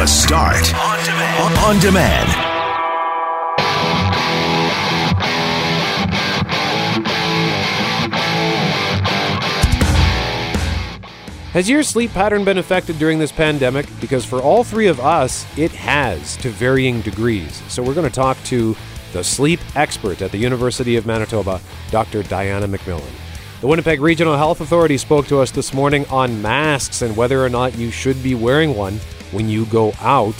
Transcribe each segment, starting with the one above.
The Start on demand. Has your sleep pattern been affected during this pandemic? Because for all three of us, it has, to varying degrees. So we're going to talk to the sleep expert at the University of Manitoba, Dr. Diana McMillan. The Winnipeg Regional Health Authority spoke to us this morning on masks and whether or not you should be wearing one when you go out.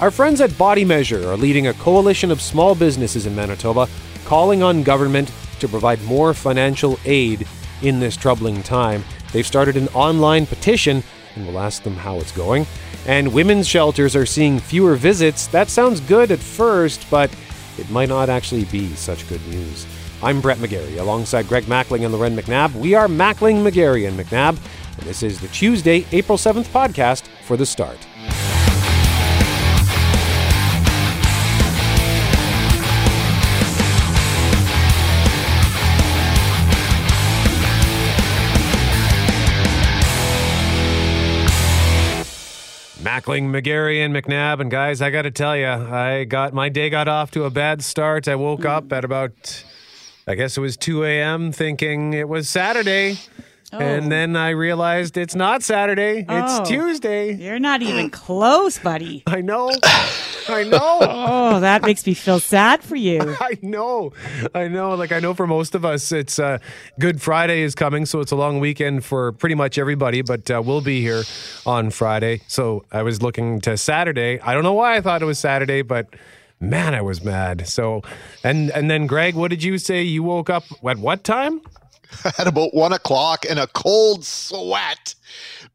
Our friends at Body Measure are leading a coalition of small businesses in Manitoba, calling on government to provide more financial aid in this troubling time. They've started an online petition, and we'll ask them how it's going. And women's shelters are seeing fewer visits. That sounds good at first, but it might not actually be such good news. I'm Brett Megarry, alongside Greg Mackling and Loren McNabb. We are Mackling, Megarry, and McNabb, and this is the Tuesday, April 7th podcast for The Start. Mackling, Megarry, and McNabb, and guys, I got to tell you, my day got off to a bad start. I woke up at about, I guess it was 2 a.m. thinking it was Saturday, and then I realized it's not Saturday, it's Tuesday. You're not even close, buddy. I know. Oh, that makes me feel sad for you. I know. Like, I know for most of us, it's Good Friday is coming, so it's a long weekend for pretty much everybody, but we'll be here on Friday. So I was looking to Saturday. I don't know why I thought it was Saturday, but man, I was mad. So, and then, Greg, what did you say? You woke up at what time? At about 1 o'clock in a cold sweat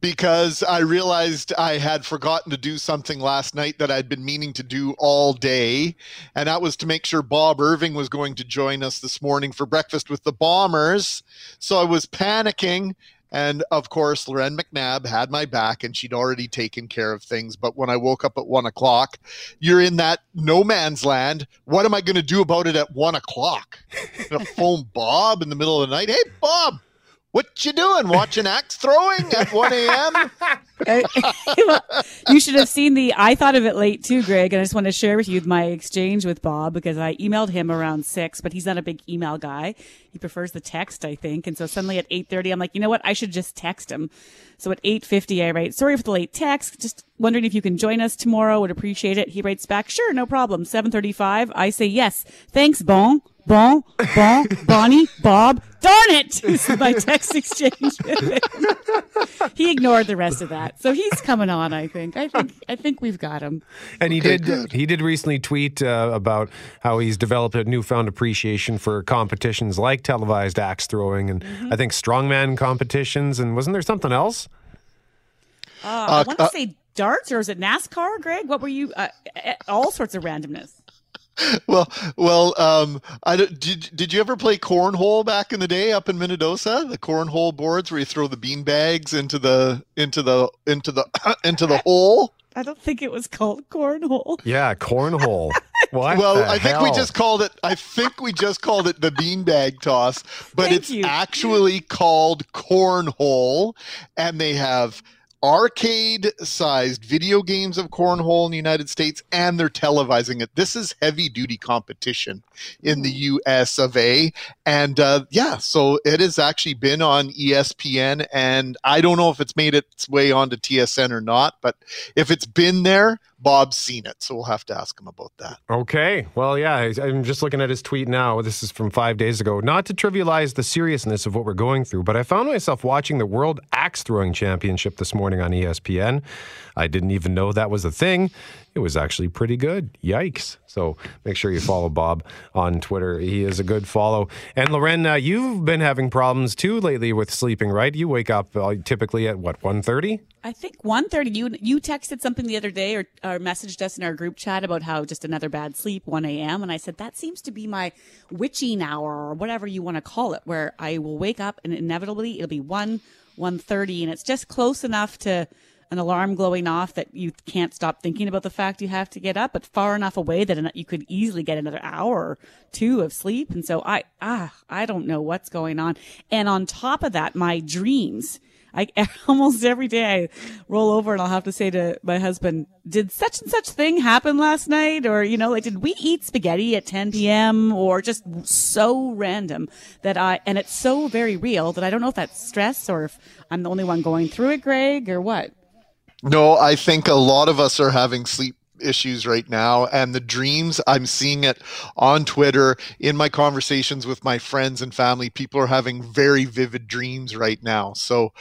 because I realized I had forgotten to do something last night that I'd been meaning to do all day. And that was to make sure Bob Irving was going to join us this morning for Breakfast with the Bombers. So I was panicking. And of course, Loren McNabb had my back and she'd already taken care of things. But when I woke up at 1 o'clock, you're in that no man's land. What am I going to do about it at 1 o'clock? I'm going to phone Bob in the middle of the night. Hey, Bob, what you doing? Watching axe throwing at 1 a.m.? You should have seen I thought of it late too, Greg. And I just want to share with you my exchange with Bob because I emailed him around 6, but he's not a big email guy. He prefers the text, I think. And so suddenly at 8:30, I'm like, you know what? I should just text him. So at 8:50, I write, sorry for the late text. Just wondering if you can join us tomorrow. Would appreciate it. He writes back, sure, no problem. 7:35, I say, yes, thanks, Bonnie, Bob. Darn it! This is my text exchange. He ignored the rest of that, so he's coming on. I think we've got him. And he did. He did recently tweet about how he's developed a newfound appreciation for competitions like televised axe throwing and I think strongman competitions. And wasn't there something else? I want to say darts, or is it NASCAR, Greg? What were you? All sorts of randomness. Well, did you ever play cornhole back in the day up in Minnedosa? The cornhole boards where you throw the bean bags into the hole? I don't think it was called cornhole. Yeah, cornhole. I think we just called it the beanbag toss, but actually called cornhole, and they have arcade-sized video games of cornhole in the United States, and they're televising it. This is heavy-duty competition in the U.S. of A. And, so it has actually been on ESPN, and I don't know if it's made its way onto TSN or not, but if it's been there, Bob's seen it, so we'll have to ask him about that. Okay. Well, yeah, I'm just looking at his tweet now. This is from 5 days ago. Not to trivialize the seriousness of what we're going through, but I found myself watching the World Axe Throwing Championship this morning on ESPN. I didn't even know that was a thing. It was actually pretty good. Yikes. So make sure you follow Bob on Twitter. He is a good follow. And Loren, you've been having problems too lately with sleeping, right? You wake up typically at what, 1:30? I think 1:30. You texted something the other day or messaged us in our group chat about how just another bad sleep, 1 a.m. And I said, that seems to be my witching hour or whatever you want to call it, where I will wake up and inevitably it'll be 1:30. And it's just close enough to an alarm glowing off that you can't stop thinking about the fact you have to get up, but far enough away that you could easily get another hour or two of sleep. And so I don't know what's going on. And on top of that, my dreams. I almost every day I roll over and I'll have to say to my husband, did such and such thing happen last night? Or, you know, like, did we eat spaghetti at 10 p.m.? Or just so random that and it's so very real that I don't know if that's stress or if I'm the only one going through it, Greg, or what. No, I think a lot of us are having sleep issues right now, and the dreams, I'm seeing it on Twitter, in my conversations with my friends and family. People are having very vivid dreams right now, so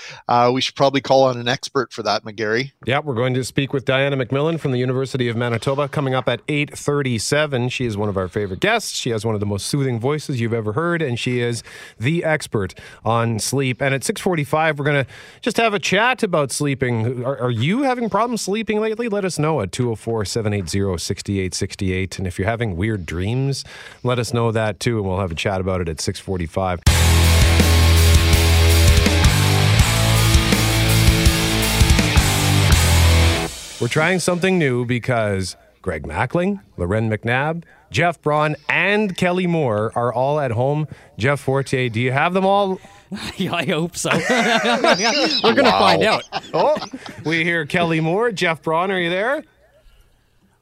we should probably call on an expert for that, McGarry. Yeah, we're going to speak with Diana McMillan from the University of Manitoba coming up at 8:37. She is one of our favorite guests. She has one of the most soothing voices you've ever heard, and she is the expert on sleep. And at 6:45 we're going to just have a chat about sleeping. Are you having problems sleeping lately? Let us know at 204-780-6868. And if you're having weird dreams, let us know that too, and we'll have a chat about it at 6:45. We're trying something new because Greg Mackling, Loren McNabb, Jeff Braun, and Kelly Moore are all at home. Jeff Fortier, do you have them all? Yeah, I hope so. We're going to find out. Oh, we hear Kelly Moore. Jeff Braun, are you there?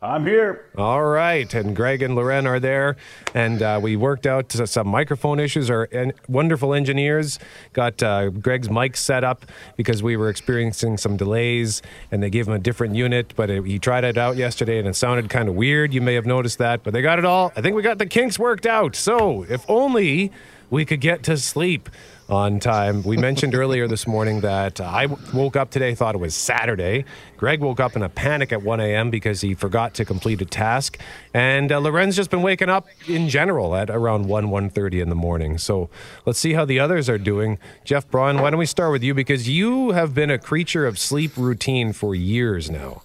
I'm here. All right. And Greg and Loren are there. And we worked out some microphone issues. Our wonderful engineers got Greg's mic set up because we were experiencing some delays, and they gave him a different unit. But he tried it out yesterday, and it sounded kind of weird. You may have noticed that. But they got it all. I think we got the kinks worked out. So if only we could get to sleep on time. We mentioned earlier this morning that I woke up today, thought it was Saturday. Greg woke up in a panic at 1 a.m. because he forgot to complete a task. And Loren's just been waking up in general at around 1:30 in the morning. So let's see how the others are doing. Jeff Braun, why don't we start with you? Because you have been a creature of sleep routine for years now.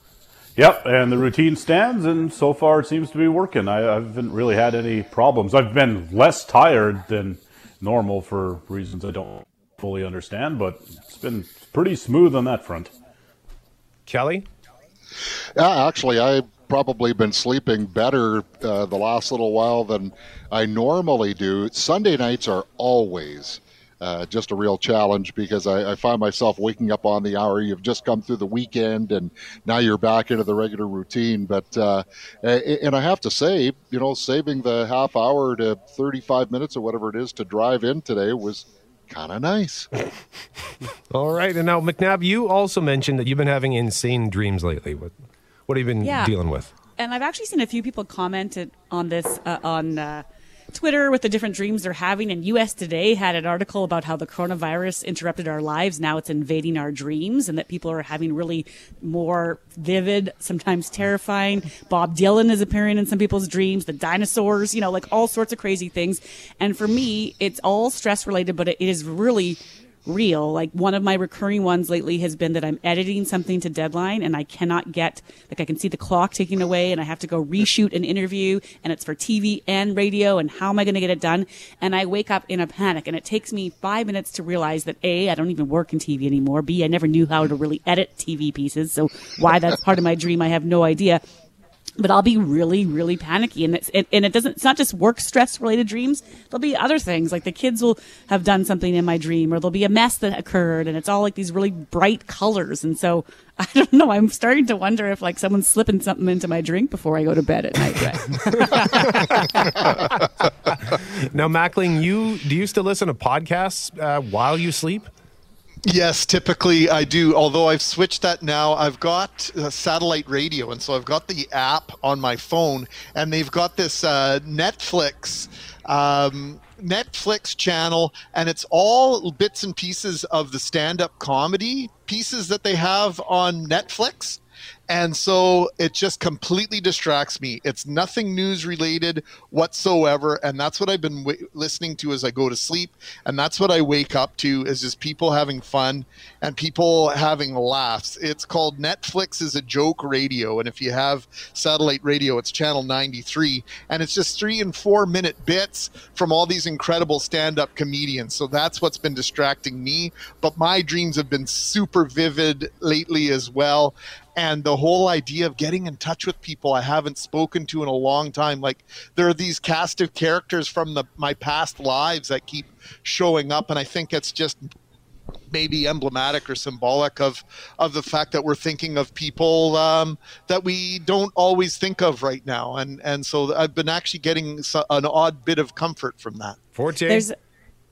Yep, and the routine stands, and so far it seems to be working. I haven't really had any problems. I've been less tired than normal for reasons I don't fully understand, but it's been pretty smooth on that front. Kelly? Yeah, actually, I've probably been sleeping better the last little while than I normally do. Sunday nights are always just a real challenge because I find myself waking up on the hour. You've just come through the weekend, and now you're back into the regular routine. But and I have to say, you know, saving the half hour to 35 minutes or whatever it is to drive in today was kind of nice. All right. And now, McNabb, you also mentioned that you've been having insane dreams lately. What have you been dealing with? And I've actually seen a few people commented on this on Twitter with the different dreams they're having, and US Today had an article about how the coronavirus interrupted our lives. Now it's invading our dreams, and that people are having really more vivid, sometimes terrifying. Bob Dylan is appearing in some people's dreams, the dinosaurs, you know, like all sorts of crazy things. And for me, it's all stress related, but it is really real. Like, one of my recurring ones lately has been that I'm editing something to deadline, and I cannot get, like, I can see the clock ticking away, and I have to go reshoot an interview, and it's for TV and radio, and how am I going to get it done? And I wake up in a panic, and it takes me 5 minutes to realize that A, I don't even work in TV anymore, B, I never knew how to really edit TV pieces, so why that's part of my dream, I have no idea. But I'll be really, really panicky. And it's not just work stress related dreams. There'll be other things, like the kids will have done something in my dream, or there'll be a mess that occurred, and it's all like these really bright colors. And so I don't know, I'm starting to wonder if, like, someone's slipping something into my drink before I go to bed at night. Now, Mackling, do you still listen to podcasts while you sleep? Yes, typically I do, although I've switched that now. I've got satellite radio, and so I've got the app on my phone, and they've got this Netflix channel, and it's all bits and pieces of the stand-up comedy pieces that they have on Netflix. And so it just completely distracts me. It's nothing news related whatsoever. And that's what I've been listening to as I go to sleep. And that's what I wake up to, is just people having fun and people having laughs. It's called Netflix is a Joke Radio. And if you have satellite radio, it's channel 93. And it's just 3 and 4 minute bits from all these incredible stand-up comedians. So that's what's been distracting me. But my dreams have been super vivid lately as well. And the whole idea of getting in touch with people I haven't spoken to in a long time. Like, there are these cast of characters from my past lives that keep showing up, and I think it's just maybe emblematic or symbolic of the fact that we're thinking of people that we don't always think of right now. And so I've been actually getting an odd bit of comfort from that. 14.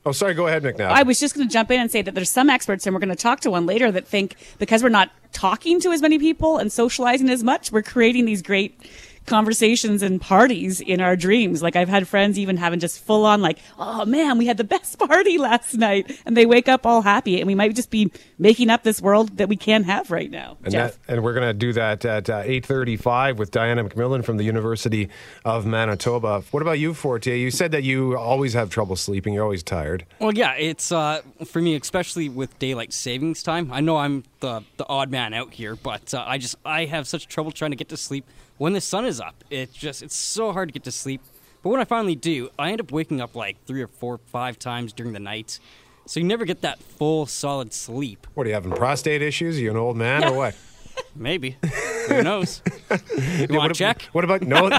Oh, sorry. Go ahead, McNabb. I was just going to jump in and say that there's some experts, and we're going to talk to one later, that think because we're not talking to as many people and socializing as much, we're creating these great conversations and parties in our dreams. Like, I've had friends even having just full on like, oh man, we had the best party last night, and they wake up all happy, and we might just be making up this world that we can't have right now. And, and we're going to do that at 8:35 with Diana McMillan from the University of Manitoba. What about you, Fortier? You said that you always have trouble sleeping. You're always tired. Well, yeah, it's for me, especially with daylight savings time. I know I'm the odd man out here, but I have such trouble trying to get to sleep when the sun is up. It's so hard to get to sleep. But when I finally do, I end up waking up like 3 or 4 or 5 times during the night. So you never get that full, solid sleep. What, are you having prostate issues? Are you an old man or what? Maybe. Who knows? You want to check? What about... No. Ooh,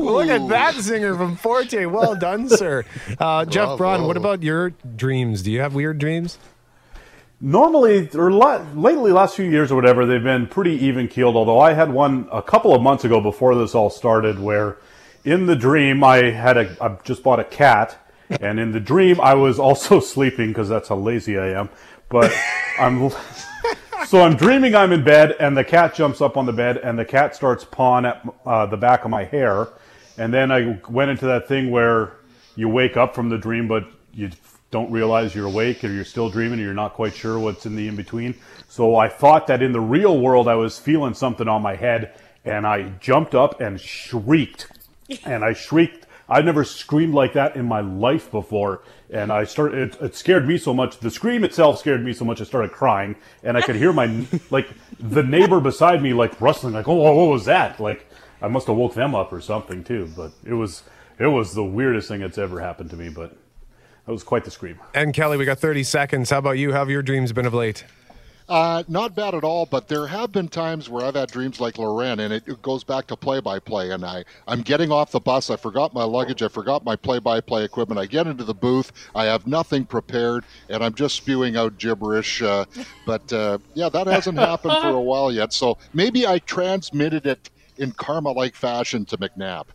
look at that zinger from Forte. Well done, sir. Jeff Braun, what about your dreams? Do you have weird dreams? Normally, or lately, last few years or whatever, they've been pretty even-keeled, although I had one a couple of months ago before this all started where in the dream I just bought a cat, and in the dream I was also sleeping because that's how lazy I am. But I'm dreaming I'm in bed, and the cat jumps up on the bed, and the cat starts pawing at the back of my hair, and then I went into that thing where you wake up from the dream, but you don't realize you're awake or you're still dreaming or you're not quite sure what's in the in-between. So I thought that in the real world I was feeling something on my head, and I jumped up and shrieked. And I shrieked. I've never screamed like that in my life before. And I started, it scared me so much. The scream itself scared me so much I started crying. And I could hear the neighbor beside me like rustling, like, oh, what was that? Like, I must have woke them up or something too. But it was the weirdest thing that's ever happened to me, but that was quite the scream. And Kelly, we got 30 seconds. How about you? How have your dreams been of late? Not bad at all, but there have been times where I've had dreams like Loren, and it goes back to play-by-play, and I'm getting off the bus, I forgot my luggage, I forgot my play-by-play equipment, I get into the booth, I have nothing prepared, and I'm just spewing out gibberish, but that hasn't happened for a while yet, so maybe I transmitted it in karma-like fashion to McNabb.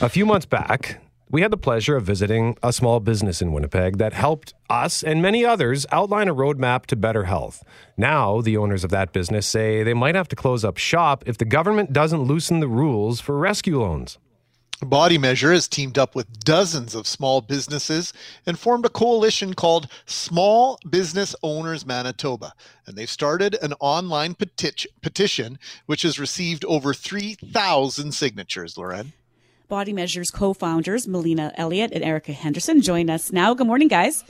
A few months back, we had the pleasure of visiting a small business in Winnipeg that helped us and many others outline a roadmap to better health. Now, the owners of that business say they might have to close up shop if the government doesn't loosen the rules for rescue loans. Body Measure has teamed up with dozens of small businesses and formed a coalition called Small Business Owners Manitoba. And they've started an online petition, which has received over 3,000 signatures, Loren. Body Measure's co-founders, Melina Elliott and Erica Henderson, join us now. Good morning, guys.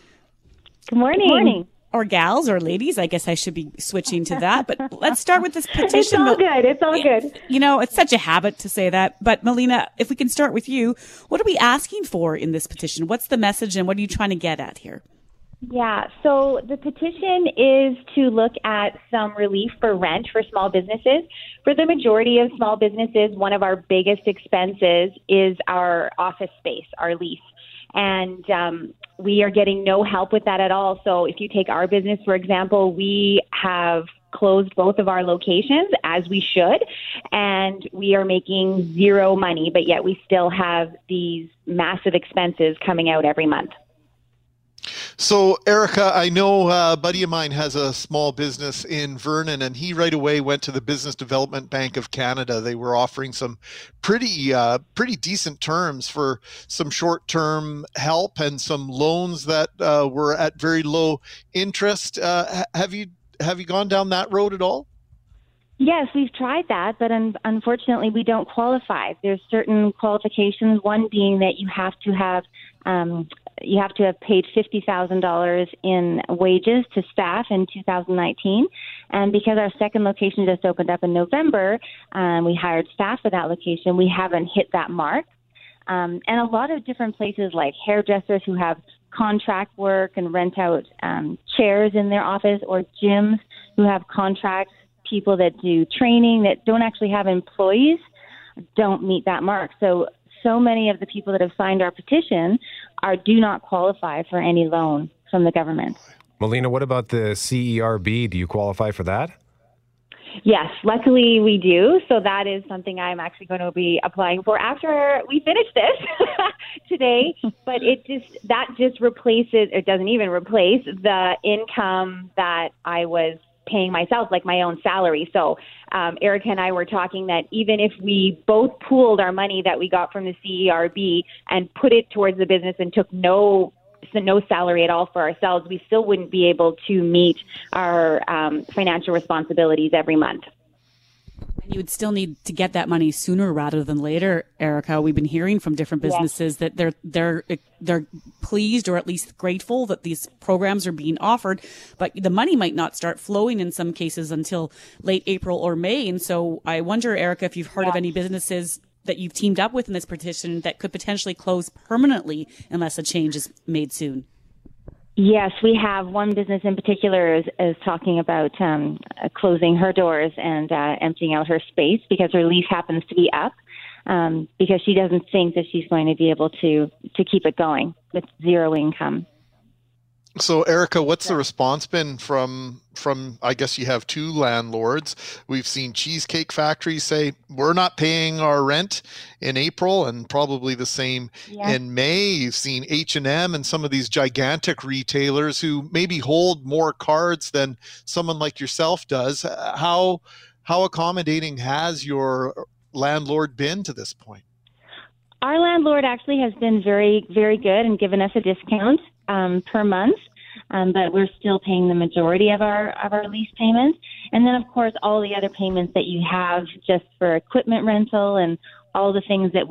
Good morning. Good morning. Or gals or ladies. I guess I should be switching to that. But let's start with this petition. It's all good. It's all good. You know, it's such a habit to say that. But Melina, if we can start with you, what are we asking for in this petition? What's the message and what are you trying to get at here? Yeah, so the petition is to look at some relief for rent for small businesses. For the majority of small businesses, one of our biggest expenses is our office space, our lease. And we are getting no help with that at all. So if you take our business, for example, we have closed both of our locations, as we should, and we are making zero money, but yet we still have these massive expenses coming out every month. So, Erica, I know a buddy of mine has a small business in Vernon, and he right away went to the Business Development Bank of Canada. They were offering some pretty decent terms for some short-term help and some loans that were at very low interest. Have you gone down that road at all? Yes, we've tried that, but unfortunately we don't qualify. There's certain qualifications, one being that you have to have paid $50,000 in wages to staff in 2019. And because our second location just opened up in November, we hired staff for that location. We haven't hit that mark. And a lot of different places like hairdressers who have contract work and rent out chairs in their office, or gyms who have contracts people that do training that don't actually have employees don't meet that mark. So many of the people that have signed our petition do not qualify for any loan from the government. Melina, what about the CERB? Do you qualify for that? Yes, luckily we do. So that is something I'm actually going to be applying for after we finish this today. But that just replaces, it doesn't even replace the income that I was paying myself, like my own salary. So Erica and I were talking that even if we both pooled our money that we got from the CERB and put it towards the business and took no salary at all for ourselves, we still wouldn't be able to meet our financial responsibilities every month. And you would still need to get that money sooner rather than later, Erica. We've been hearing from different businesses that they're pleased or at least grateful that these programs are being offered, but the money might not start flowing in some cases until late April or May. And so I wonder, Erica, if you've heard of any businesses that you've teamed up with in this petition that could potentially close permanently unless a change is made soon? Yes, we have one business in particular is talking about closing her doors and emptying out her space because her lease happens to be up because she doesn't think that she's going to be able to keep it going with zero income. So, Erica, what's the response been from, I guess you have two landlords. We've seen cheesecake factories say, we're not paying our rent in April, and probably the same in May. You've seen H&M and some of these gigantic retailers who maybe hold more cards than someone like yourself does. How accommodating has your landlord been to this point? Our landlord actually has been very, very good and given us a discount per month, but we're still paying the majority of our lease payments. And then, of course, all the other payments that you have just for equipment rental and all the things that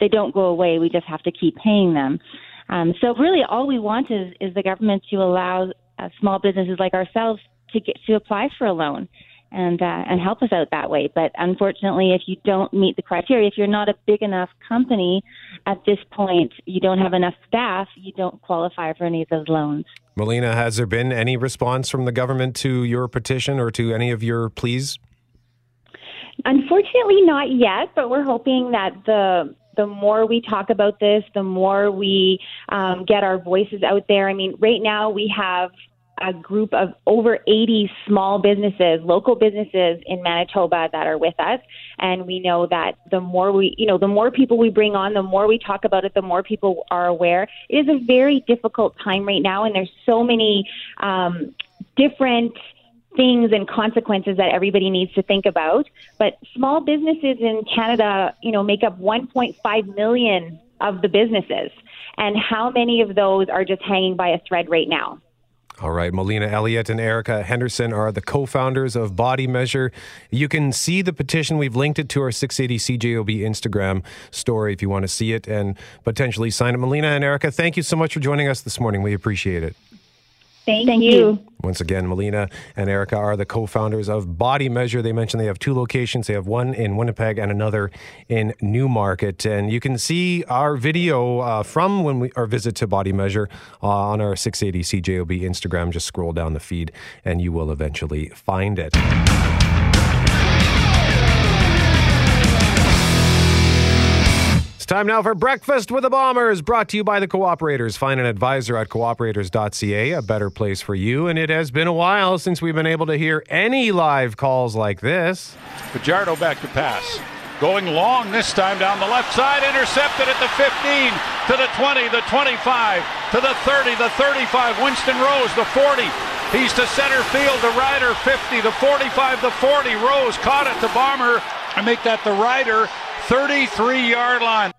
they don't go away. We just have to keep paying them. So really all we want is the government to allow small businesses like ourselves to get to apply for a loan and help us out that way. But unfortunately, if you don't meet the criteria, if you're not a big enough company at this point, you don't have enough staff, you don't qualify for any of those loans. Melina, has there been any response from the government to your petition or to any of your pleas? Unfortunately, not yet, but we're hoping that the more we talk about this, the more we get our voices out there. I mean, right now we have a group of over 80 small businesses, local businesses in Manitoba that are with us. And we know that the more people we bring on, the more we talk about it, the more people are aware. It is a very difficult time right now. And there's so many different things and consequences that everybody needs to think about. But small businesses in Canada, make up 1.5 million of the businesses. And how many of those are just hanging by a thread right now? All right, Melina Elliott and Erica Henderson are the co-founders of Body Measure. You can see the petition. We've linked it to our 680 CJOB Instagram story if you want to see it and potentially sign it. Melina and Erica, thank you so much for joining us this morning. We appreciate it. Thank you. Once again, Melina and Erica are the co-founders of Body Measure. They mentioned they have two locations. They have one in Winnipeg and another in Newmarket. And you can see our video from our visit to Body Measure on our 680 CJOB Instagram. Just scroll down the feed and you will eventually find it. Time now for Breakfast with the Bombers, brought to you by the Cooperators. Find an advisor at cooperators.ca, a better place for you. And it has been a while since we've been able to hear any live calls like this. Fajardo back to pass. Going long this time down the left side. Intercepted at the 15, to the 20, the 25, to the 30, the 35. Winston Rose, the 40. He's to center field, the Ryder, 50, the 45, the 40. Rose caught it, the Bomber. I make that the Ryder, 33-yard line.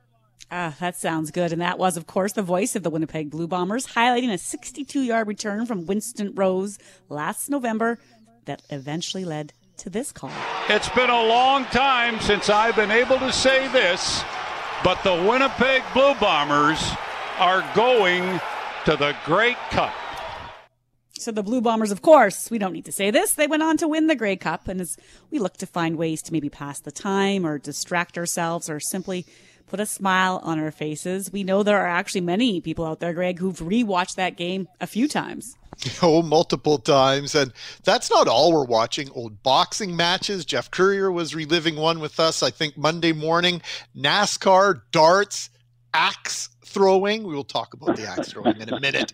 Ah, that sounds good. And that was, of course, the voice of the Winnipeg Blue Bombers, highlighting a 62-yard return from Winston Rose last November that eventually led to this call. It's been a long time since I've been able to say this, but the Winnipeg Blue Bombers are going to the Grey Cup. So the Blue Bombers, of course, we don't need to say this, they went on to win the Grey Cup. And as we look to find ways to maybe pass the time or distract ourselves or simply put a smile on our faces, we know there are actually many people out there, Greg, who've rewatched that game a few times. multiple times. And that's not all we're watching. Old boxing matches. Jeff Currier was reliving one with us, I think, Monday morning. NASCAR, darts, axe throwing. We will talk about the axe throwing in a minute.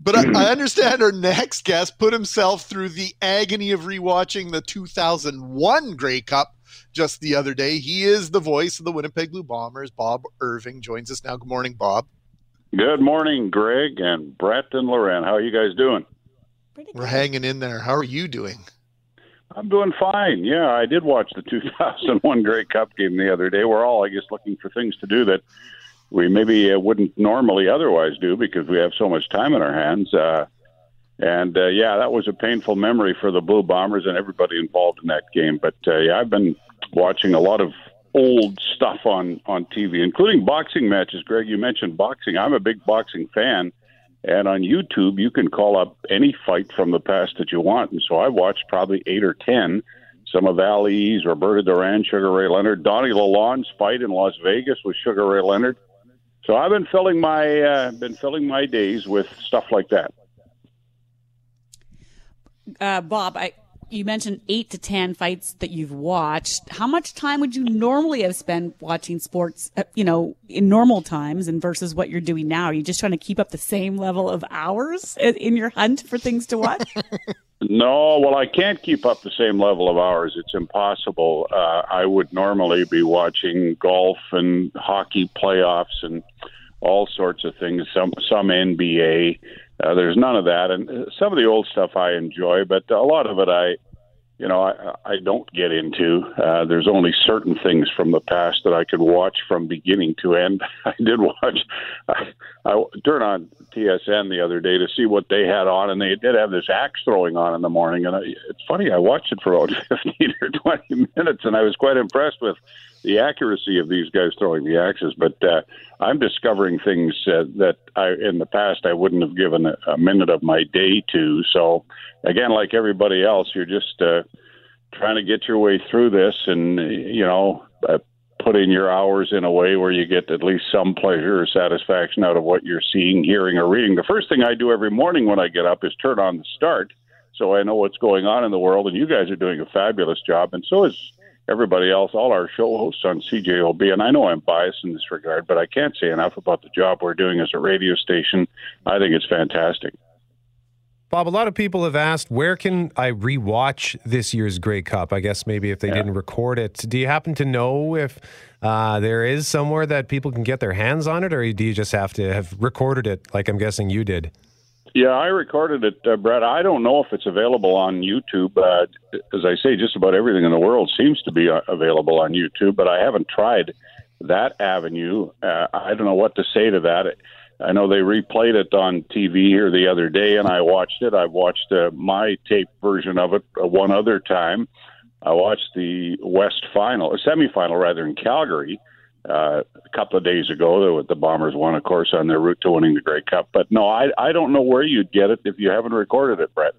But I understand our next guest put himself through the agony of rewatching the 2001 Grey Cup just the other day. He is the voice of the Winnipeg Blue Bombers. Bob Irving joins us now. Good morning, Bob. Good morning, Greg and Brett and Loren. How are you guys doing? Pretty good. We're hanging in there. How are you doing? I'm doing fine. Yeah, I did watch the 2001 Grey Cup game the other day. We're all, I guess, looking for things to do that we maybe wouldn't normally otherwise do because we have so much time on our hands. And that was a painful memory for the Blue Bombers and everybody involved in that game. But I've been watching a lot of old stuff on TV, including boxing matches. Greg, you mentioned boxing. I'm a big boxing fan. And on YouTube, you can call up any fight from the past that you want. And so I watched probably 8 or 10. Some of Ali's, Roberto Duran, Sugar Ray Leonard, Donnie Lalonde's fight in Las Vegas with Sugar Ray Leonard. So I've been filling my days with stuff like that. Bob, you mentioned 8 to 10 fights that you've watched. How much time would you normally have spent watching sports, in normal times, and versus what you're doing now? Are you just trying to keep up the same level of hours in your hunt for things to watch? No, well, I can't keep up the same level of hours. It's impossible. I would normally be watching golf and hockey playoffs and all sorts of things, some NBA. There's none of that, and some of the old stuff I enjoy, but a lot of it I don't get into. There's only certain things from the past that I could watch from beginning to end. I did watch. I turned on TSN the other day to see what they had on, and they did have this axe throwing on in the morning. And it's funny, I watched it for about 15 or 20 minutes, and I was quite impressed with the accuracy of these guys throwing the axes. But I'm discovering things that in the past I wouldn't have given a minute of my day to. So again, like everybody else, you're just trying to get your way through this, and put in your hours in a way where you get at least some pleasure or satisfaction out of what you're seeing, hearing, or reading. The first thing I do every morning when I get up is turn on The Start, so I know what's going on in the world. And you guys are doing a fabulous job, and so is everybody else, all our show hosts on CJOB, and I know I'm biased in this regard, but I can't say enough about the job we're doing as a radio station. I think it's fantastic. Bob, a lot of people have asked, where can I rewatch this year's Grey Cup? I guess maybe if they didn't record it. Do you happen to know if there is somewhere that people can get their hands on it, or do you just have to have recorded it like I'm guessing you did? Yeah, I recorded it, Brett. I don't know if it's available on YouTube. As I say, just about everything in the world seems to be available on YouTube, but I haven't tried that avenue. I don't know what to say to that. I know they replayed it on TV here the other day, and I watched it. I've watched my tape version of it one other time. I watched the semifinal rather, in Calgary. A couple of days ago, the Bombers won, of course, on their route to winning the Grey Cup. But no, I don't know where you'd get it if you haven't recorded it, Brett.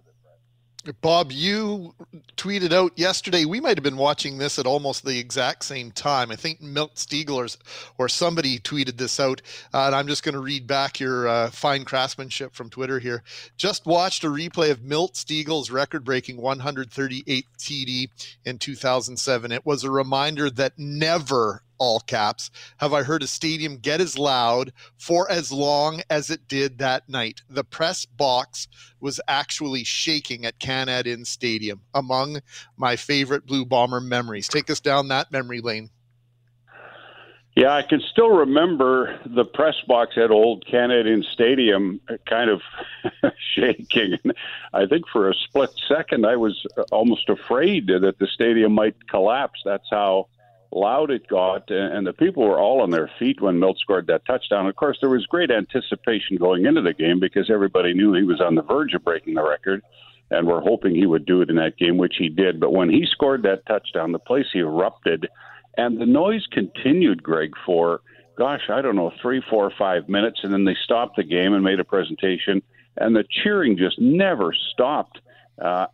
Bob, you tweeted out yesterday, we might have been watching this at almost the exact same time. I think Milt Stegall or somebody tweeted this out, and I'm just going to read back your fine craftsmanship from Twitter here. Just watched a replay of Milt Stegall's record-breaking 138th TD in 2007. It was a reminder that never, all caps, have I heard a stadium get as loud for as long as it did that night. The press box was actually shaking at Canad Inns Stadium. Among my favorite Blue Bomber memories. Take us down that memory lane. Yeah, I can still remember the press box at old Canad Inns Stadium kind of shaking. I think for a split second, I was almost afraid that the stadium might collapse. That's how loud it got, and the people were all on their feet when Milt scored that touchdown. Of course, there was great anticipation going into the game because everybody knew he was on the verge of breaking the record, and we're hoping he would do it in that game, which he did. But when he scored that touchdown, the place erupted, and the noise continued, Greg, for, gosh, I don't know, 3, 4, 5 minutes, and then they stopped the game and made a presentation, and the cheering just never stopped.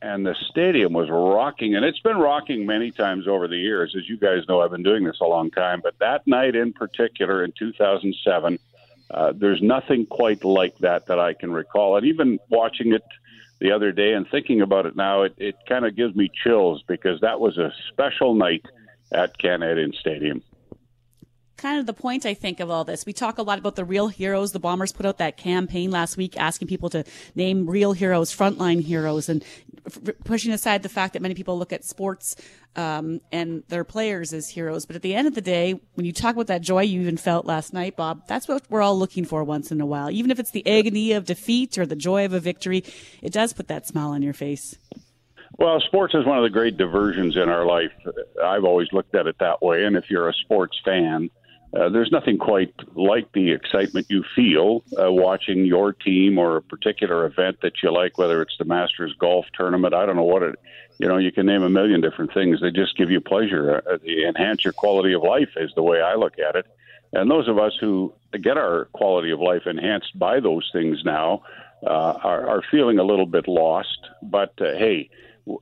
And the stadium was rocking, and it's been rocking many times over the years. As you guys know, I've been doing this a long time, but that night in particular in 2007, there's nothing quite like that I can recall. And even watching it the other day, and thinking about it now, it kind of gives me chills, because that was a special night at Canad Inns Stadium. Kind of the point, I think, of all this. We talk a lot about the real heroes. The Bombers put out that campaign last week asking people to name real heroes, frontline heroes, and pushing aside the fact that many people look at sports and their players as heroes. But at the end of the day, when you talk about that joy you even felt last night, Bob, that's what we're all looking for once in a while. Even if it's the agony of defeat or the joy of a victory, it does put that smile on your face. Well, sports is one of the great diversions in our life. I've always looked at it that way. And if you're a sports fan, there's nothing quite like the excitement you feel watching your team or a particular event that you like, whether it's the Masters golf tournament. I don't know what it, you know, you can name a million different things. They just give you pleasure. They enhance your quality of life is the way I look at it. And those of us who get our quality of life enhanced by those things now are feeling a little bit lost. But hey,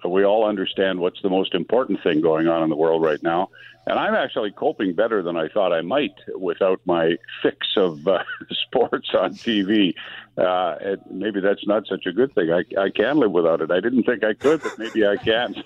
we all understand what's the most important thing going on in the world right now. And I'm actually coping better than I thought I might without my fix of sports on TV. Maybe that's not such a good thing. I can live without it. I didn't think I could, but maybe I can.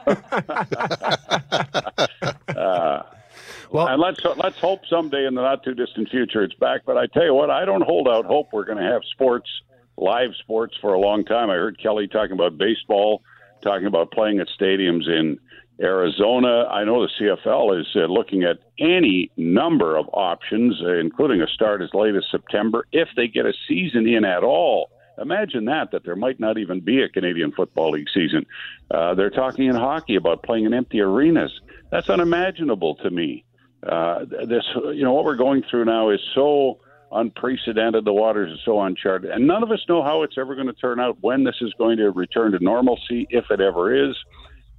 Well, and let's hope someday in the not too distant future it's back. But I tell you what, I don't hold out hope we're going to have sports, live sports, for a long time. I heard Kelly talking about baseball, talking about playing at stadiums in Arizona. I know the CFL is looking at any number of options, including a start as late as September, if they get a season in at all. Imagine that there might not even be a Canadian Football League season. They're talking in hockey about playing in empty arenas. That's unimaginable to me. This, you know, what we're going through now is so unprecedented. The waters are so uncharted, and none of us know how it's ever going to turn out, when this is going to return to normalcy, if it ever is.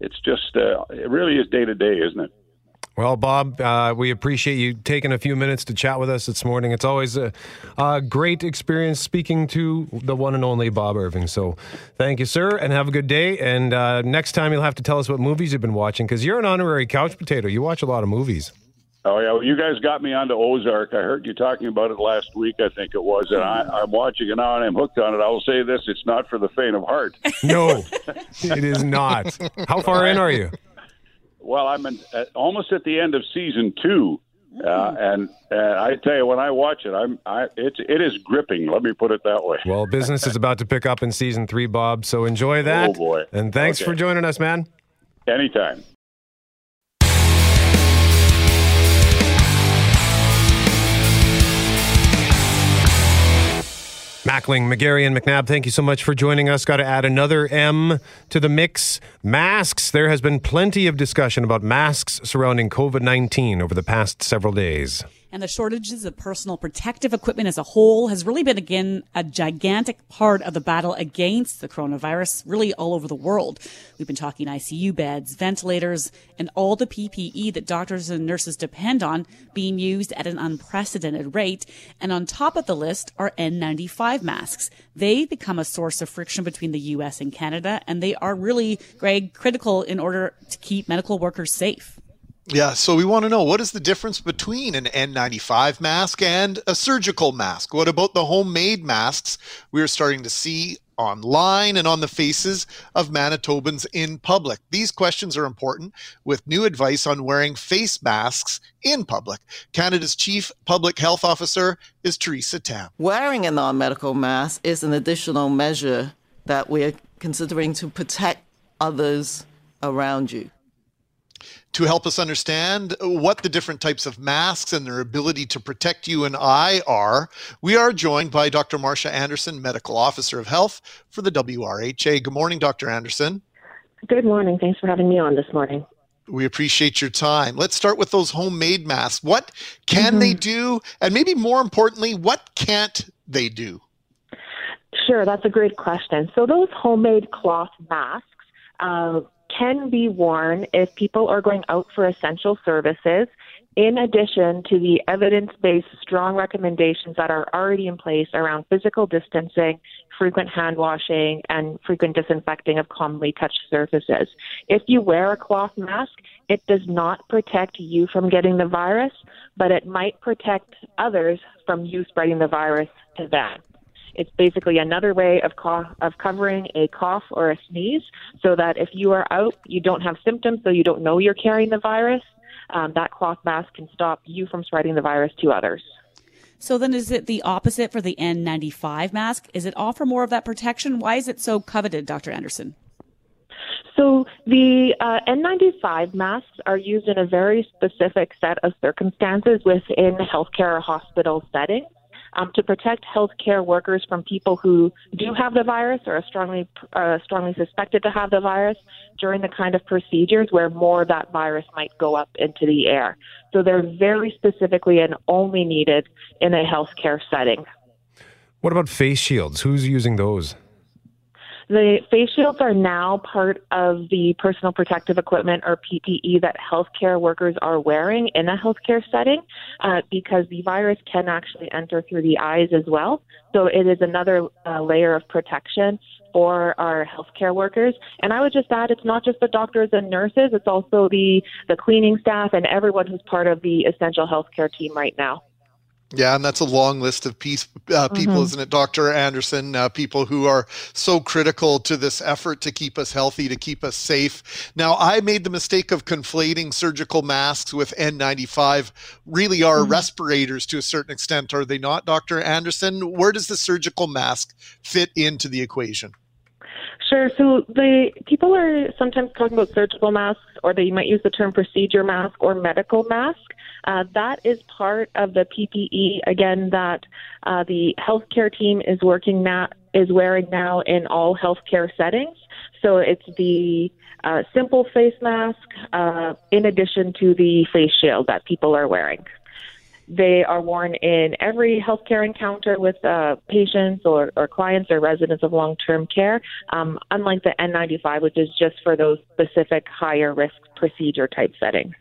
It's just, it really is day to day, isn't it? Well, Bob, we appreciate you taking a few minutes to chat with us this morning. It's always a great experience speaking to the one and only Bob Irving. So thank you, sir, and have a good day. And next time you'll have to tell us what movies you've been watching, because you're an honorary couch potato. You watch a lot of movies. Oh, yeah. Well, you guys got me onto Ozark. I heard you talking about it last week, I think it was. And I'm watching it now, and I'm hooked on it. I will say this, it's not for the faint of heart. No, it is not. How far in are you? Well, I'm almost at the end of season 2. And I tell you, when I watch it, it is gripping. Let me put it that way. Well, business is about to pick up in season 3, Bob. So enjoy that. Oh, boy. And thanks for joining us, man. Anytime. Mackling, Megarry, and McNabb, thank you so much for joining us. Got to add another M to the mix. Masks. There has been plenty of discussion about masks surrounding COVID-19 over the past several days. And the shortages of personal protective equipment as a whole has really been, again, a gigantic part of the battle against the coronavirus, really all over the world. We've been talking ICU beds, ventilators, and all the PPE that doctors and nurses depend on being used at an unprecedented rate. And on top of the list are N95 masks. They become a source of friction between the U.S. and Canada, and they are really, Greg, critical in order to keep medical workers safe. Yeah, so we want to know, what is the difference between an N95 mask and a surgical mask? What about the homemade masks we are starting to see online and on the faces of Manitobans in public? These questions are important, with new advice on wearing face masks in public. Canada's Chief Public Health Officer is Theresa Tam. Wearing a non-medical mask is an additional measure that we're considering to protect others around you. To help us understand what the different types of masks and their ability to protect you and I are, we are joined by Dr. Marcia Anderson, Medical Officer of Health for the WRHA. Good morning, Dr. Anderson. Good morning. Thanks for having me on this morning. We appreciate your time. Let's start with those homemade masks. What can they do? And maybe more importantly, what can't they do? Sure, that's a great question. So those homemade cloth masks can be worn if people are going out for essential services, in addition to the evidence-based strong recommendations that are already in place around physical distancing, frequent hand washing, and frequent disinfecting of commonly touched surfaces. If you wear a cloth mask, it does not protect you from getting the virus, but it might protect others from you spreading the virus to them. It's basically another way of covering a cough or a sneeze, so that if you are out, you don't have symptoms, so you don't know you're carrying the virus. That cloth mask can stop you from spreading the virus to others. So then is it the opposite for the N95 mask? Is it offer more of that protection? Why is it so coveted, Dr. Anderson? So the N95 masks are used in a very specific set of circumstances within healthcare or hospital settings to protect healthcare workers from people who do have the virus or are strongly suspected to have the virus during the kind of procedures where more of that virus might go up into the air. So they're very specifically and only needed in a healthcare setting. What about face shields? Who's using those? The face shields are now part of the personal protective equipment, or PPE, that healthcare workers are wearing in a healthcare setting because the virus can actually enter through the eyes as well. So it is another layer of protection for our healthcare workers. And I would just add, it's not just the doctors and nurses, it's also the cleaning staff and everyone who's part of the essential healthcare team right now. Yeah, and that's a long list of people, mm-hmm. isn't it, Dr. Anderson? People who are so critical to this effort to keep us healthy, to keep us safe. Now, I made the mistake of conflating surgical masks with N95. Really are mm-hmm. respirators to a certain extent, are they not, Dr. Anderson? Where does the surgical mask fit into the equation? Sure. So people are sometimes talking about surgical masks, or they might use the term procedure mask or medical mask. That is part of the PPE, again, that the healthcare team is wearing now in all healthcare settings. So it's the simple face mask in addition to the face shield that people are wearing. They are worn in every healthcare encounter with patients or clients or residents of long-term care, unlike the N95, which is just for those specific higher-risk procedure-type settings.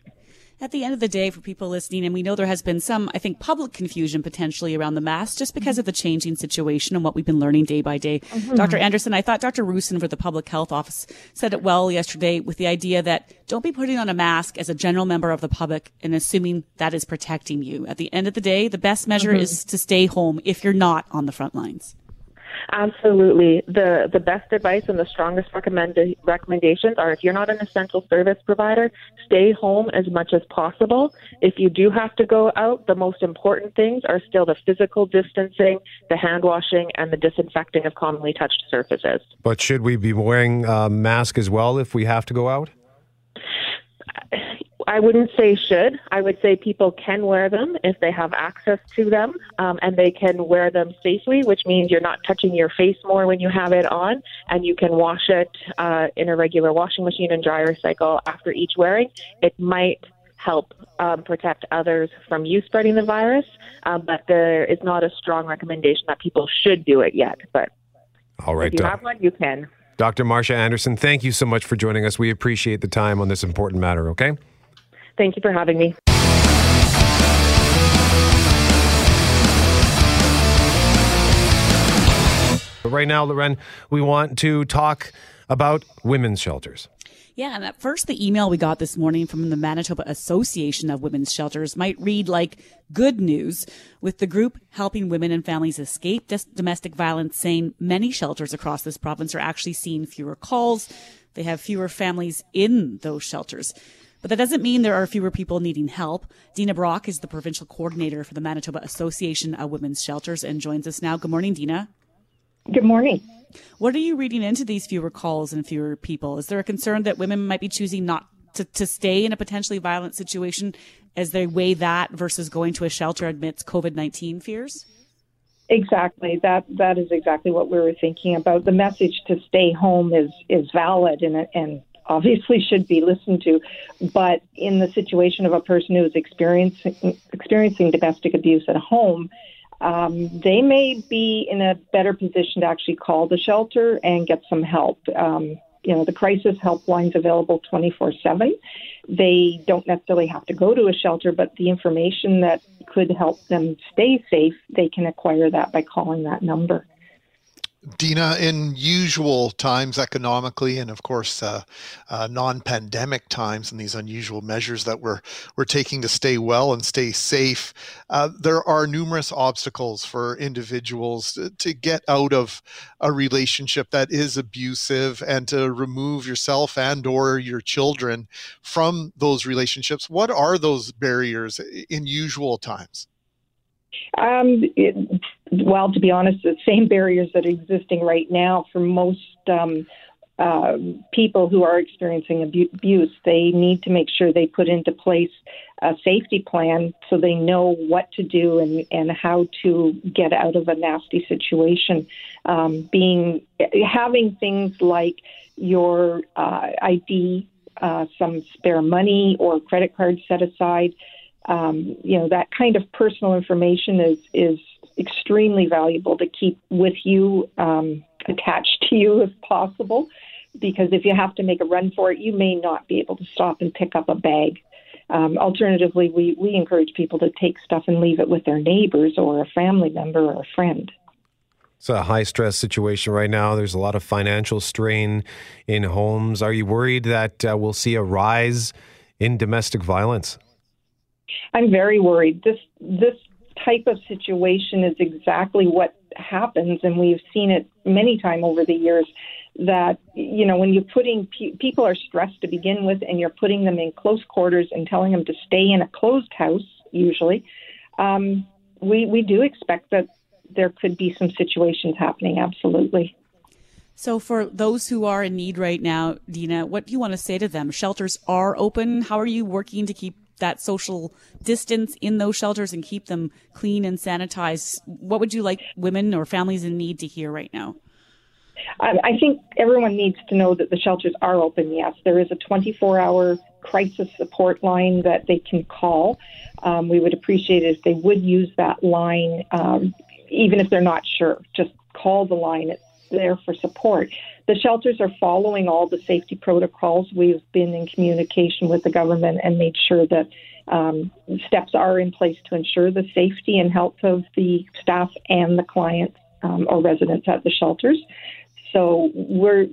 At the end of the day, for people listening, and we know there has been some, I think, public confusion potentially around the mask just because of the changing situation and what we've been learning day by day. Mm-hmm. Dr. Anderson, I thought Dr. Rusin for the Public Health Office said it well yesterday with the idea that don't be putting on a mask as a general member of the public and assuming that is protecting you. At the end of the day, the best measure mm-hmm. is to stay home if you're not on the front lines. Absolutely. The best advice and the strongest recommendations are, if you're not an essential service provider, stay home as much as possible. If you do have to go out, the most important things are still the physical distancing, the hand washing, and the disinfecting of commonly touched surfaces. But should we be wearing a mask as well if we have to go out? I wouldn't say should. I would say people can wear them if they have access to them, and they can wear them safely, which means you're not touching your face more when you have it on, and you can wash it in a regular washing machine and dryer cycle after each wearing. It might help protect others from you spreading the virus, but there is not a strong recommendation that people should do it yet. But all right, if you have one, you can. Dr. Marcia Anderson, thank you so much for joining us. We appreciate the time on this important matter, okay? Thank you for having me. Right now, Loren, we want to talk about women's shelters. Yeah, and at first the email we got this morning from the Manitoba Association of Women's Shelters might read like good news, with the group helping women and families escape domestic violence saying many shelters across this province are actually seeing fewer calls. They have fewer families in those shelters. But that doesn't mean there are fewer people needing help. Dina Brock is the provincial coordinator for the Manitoba Association of Women's Shelters and joins us now. Good morning, Dina. Good morning. What are you reading into these fewer calls and fewer people? Is there a concern that women might be choosing not to stay in a potentially violent situation as they weigh that versus going to a shelter amidst COVID-19 fears? Exactly. That is exactly what we were thinking about. The message to stay home is valid and obviously should be listened to, but in the situation of a person who is experiencing domestic abuse at home, they may be in a better position to actually call the shelter and get some help. The crisis helpline's available 24/7. They don't necessarily have to go to a shelter, but the information that could help them stay safe, they can acquire that by calling that number. Dina, in usual times economically, and of course non-pandemic times, and these unusual measures that we're taking to stay well and stay safe, there are numerous obstacles for individuals to get out of a relationship that is abusive and to remove yourself and or your children from those relationships. What are those barriers in usual times? Well, to be honest, the same barriers that are existing right now for most people who are experiencing abuse. They need to make sure they put into place a safety plan so they know what to do and how to get out of a nasty situation. Having things like your ID, some spare money or credit card set aside. That kind of personal information is extremely valuable to keep with you, attached to you if possible, because if you have to make a run for it, you may not be able to stop and pick up a bag. Alternatively, we encourage people to take stuff and leave it with their neighbors or a family member or a friend. It's a high-stress situation right now. There's a lot of financial strain in homes. Are you worried that we'll see a rise in domestic violence? I'm very worried. This type of situation is exactly what happens, and we've seen it many times over the years, that, you know, when you're putting people are stressed to begin with, and you're putting them in close quarters and telling them to stay in a closed house, usually, we do expect that there could be some situations happening, absolutely. So for those who are in need right now, Dina, what do you want to say to them? Shelters are open. How are you working to keep that social distance in those shelters and keep them clean and sanitized? What would you like women or families in need to hear right now? I think everyone needs to know that the shelters are open, yes. There is a 24-hour crisis support line that they can call. We would appreciate it if they would use that line, even if they're not sure. Just call the line. It's there for support. The shelters are following all the safety protocols. We've been in communication with the government and made sure that steps are in place to ensure the safety and health of the staff and the clients or residents at the shelters. So we're,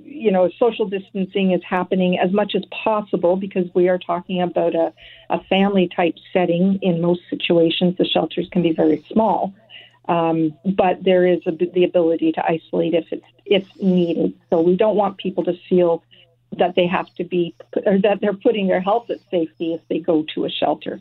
social distancing is happening as much as possible, because we are talking about a family type setting. In most situations, the shelters can be very small. But there is the ability to isolate if it's needed. So we don't want people to feel that they have to be, or that they're putting their health at safety if they go to a shelter.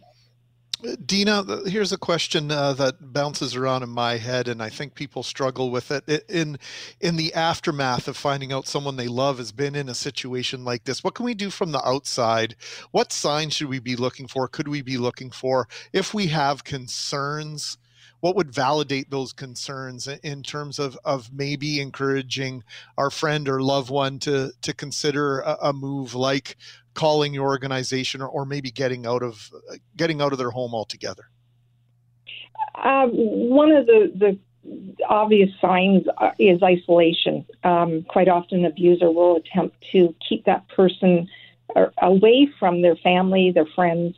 Dina, here's a question that bounces around in my head, and I think people struggle with it. In the aftermath of finding out someone they love has been in a situation like this, what can we do from the outside? What signs should we be looking for? Could we be looking for, if we have concerns? What would validate those concerns in terms of maybe encouraging our friend or loved one to consider a move like calling your organization or maybe getting out of their home altogether? One of the obvious signs is isolation. Quite often, the abuser will attempt to keep that person away from their family, their friends,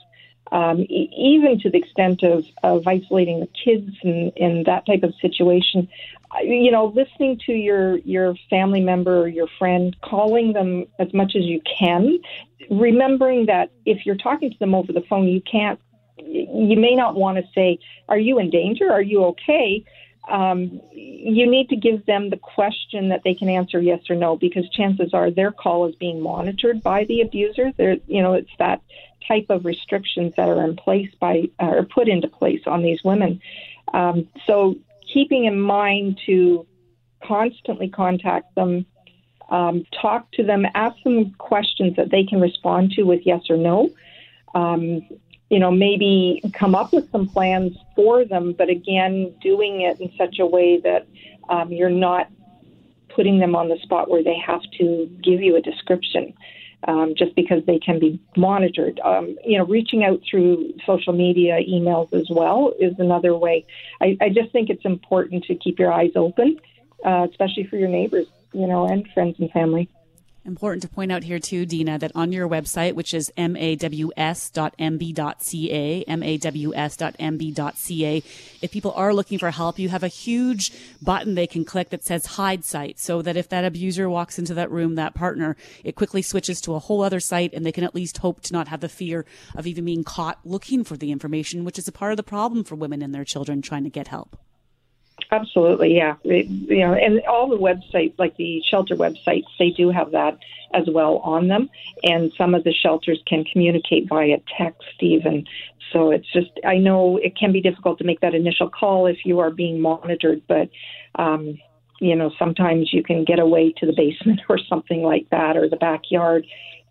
even to the extent of isolating the kids in that type of situation. Listening to your family member or your friend, calling them as much as you can, remembering that if you're talking to them over the phone, you may not want to say, "Are you in danger? Are you okay?" You need to give them the question that they can answer yes or no, because chances are their call is being monitored by the abuser. It's that type of restrictions that are in place or put into place on these women. So keeping in mind to constantly contact them, talk to them, ask them questions that they can respond to with yes or no. Maybe come up with some plans for them, but again, doing it in such a way that you're not putting them on the spot where they have to give you a description just because they can be monitored. Reaching out through social media, emails as well, is another way. I just think it's important to keep your eyes open, especially for your neighbors, and friends and family. Important to point out here, too, Dina, that on your website, which is maws.mb.ca, maws.mb.ca, if people are looking for help, you have a huge button they can click that says hide site, so that if that abuser walks into that room, that partner, it quickly switches to a whole other site, and they can at least hope to not have the fear of even being caught looking for the information, which is a part of the problem for women and their children trying to get help. Absolutely, yeah. And all the websites, like the shelter websites, they do have that as well on them. And some of the shelters can communicate via text even. So it's just, I know it can be difficult to make that initial call if you are being monitored, but, sometimes you can get away to the basement or something like that, or the backyard.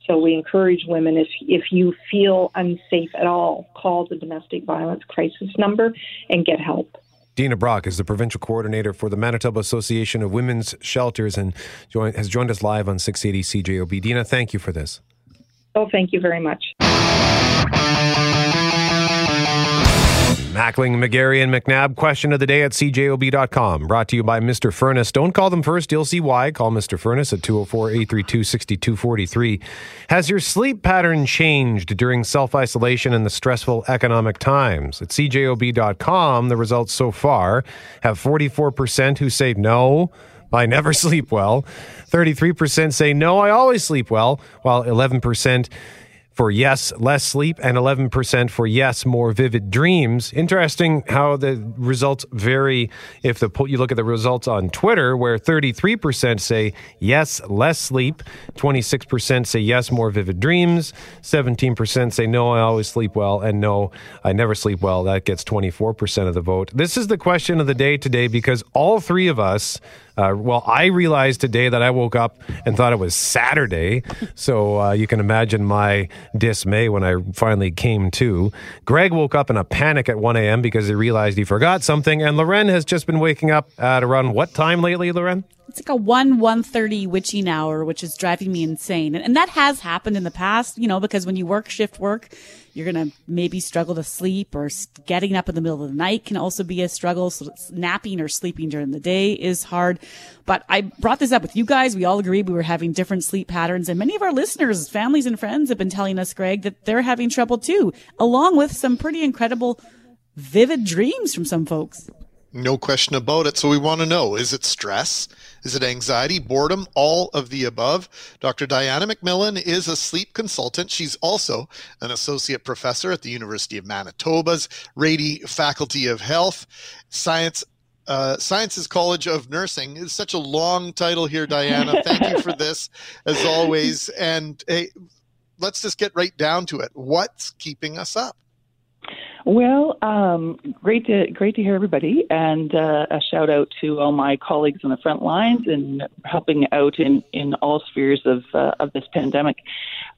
So we encourage women, if you feel unsafe at all, call the domestic violence crisis number and get help. Dina Brock is the provincial coordinator for the Manitoba Association of Women's Shelters and has joined us live on 680 CJOB. Dina, thank you for this. Oh, thank you very much. Mackling, Megarry, and McNabb. Question of the day at cjob.com. Brought to you by Mr. Furnace. Don't call them first. You'll see why. Call Mr. Furnace at 204-832-6243. Has your sleep pattern changed during self-isolation and the stressful economic times? At cjob.com, the results so far have 44% who say no, I never sleep well. 33% say no, I always sleep well, while 11% for yes, less sleep, and 11% for yes, more vivid dreams. Interesting how the results vary. If you look at the results on Twitter, where 33% say yes, less sleep, 26% say yes, more vivid dreams, 17% say no, I always sleep well, and no, I never sleep well. That gets 24% of the vote. This is the question of the day today because all three of us, I realized today that I woke up and thought it was Saturday, so you can imagine my dismay when I finally came to. Greg woke up in a panic at 1 a.m. because he realized he forgot something, and Loren has just been waking up at around what time lately, Loren? It's like a 1:30 witching hour, which is driving me insane. And that has happened in the past, because when you work shift work, you're going to maybe struggle to sleep, or getting up in the middle of the night can also be a struggle. So napping or sleeping during the day is hard. But I brought this up with you guys. We all agreed we were having different sleep patterns. And many of our listeners, families and friends have been telling us, Greg, that they're having trouble too, along with some pretty incredible vivid dreams from some folks. No question about it. So we want to know, is it stress? Is it anxiety, boredom, all of the above? Dr. Diana McMillan is a sleep consultant. She's also an associate professor at the University of Manitoba's Rady Faculty of Health Sciences College of Nursing. It's such a long title here, Diana. Thank you for this, as always. And hey, let's just get right down to it. What's keeping us up? Well, great to hear everybody, and a shout out to all my colleagues on the front lines and helping out in all spheres of this pandemic.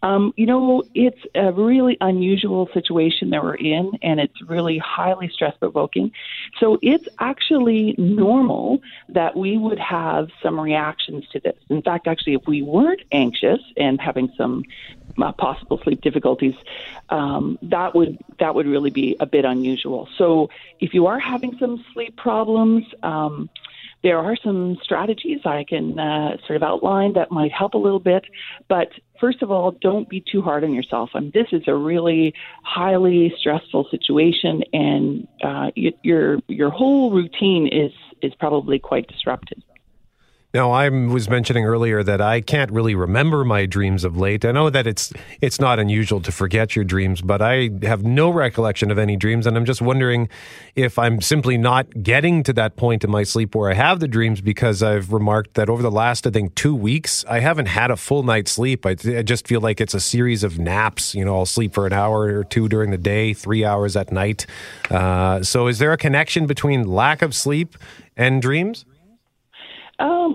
It's a really unusual situation that we're in, and it's really highly stress-provoking. So it's actually normal that we would have some reactions to this. In fact, actually, if we weren't anxious and having some possible sleep difficulties, that would really be a bit unusual. So if you are having some sleep problems, there are some strategies I can sort of outline that might help a little bit. But first of all, don't be too hard on yourself. This is a really highly stressful situation, and your whole routine is probably quite disrupted. Now, I was mentioning earlier that I can't really remember my dreams of late. I know that it's not unusual to forget your dreams, but I have no recollection of any dreams. And I'm just wondering if I'm simply not getting to that point in my sleep where I have the dreams, because I've remarked that over the last, 2 weeks, I haven't had a full night's sleep. I just feel like it's a series of naps. I'll sleep for an hour or two during the day, 3 hours at night. So is there a connection between lack of sleep and dreams?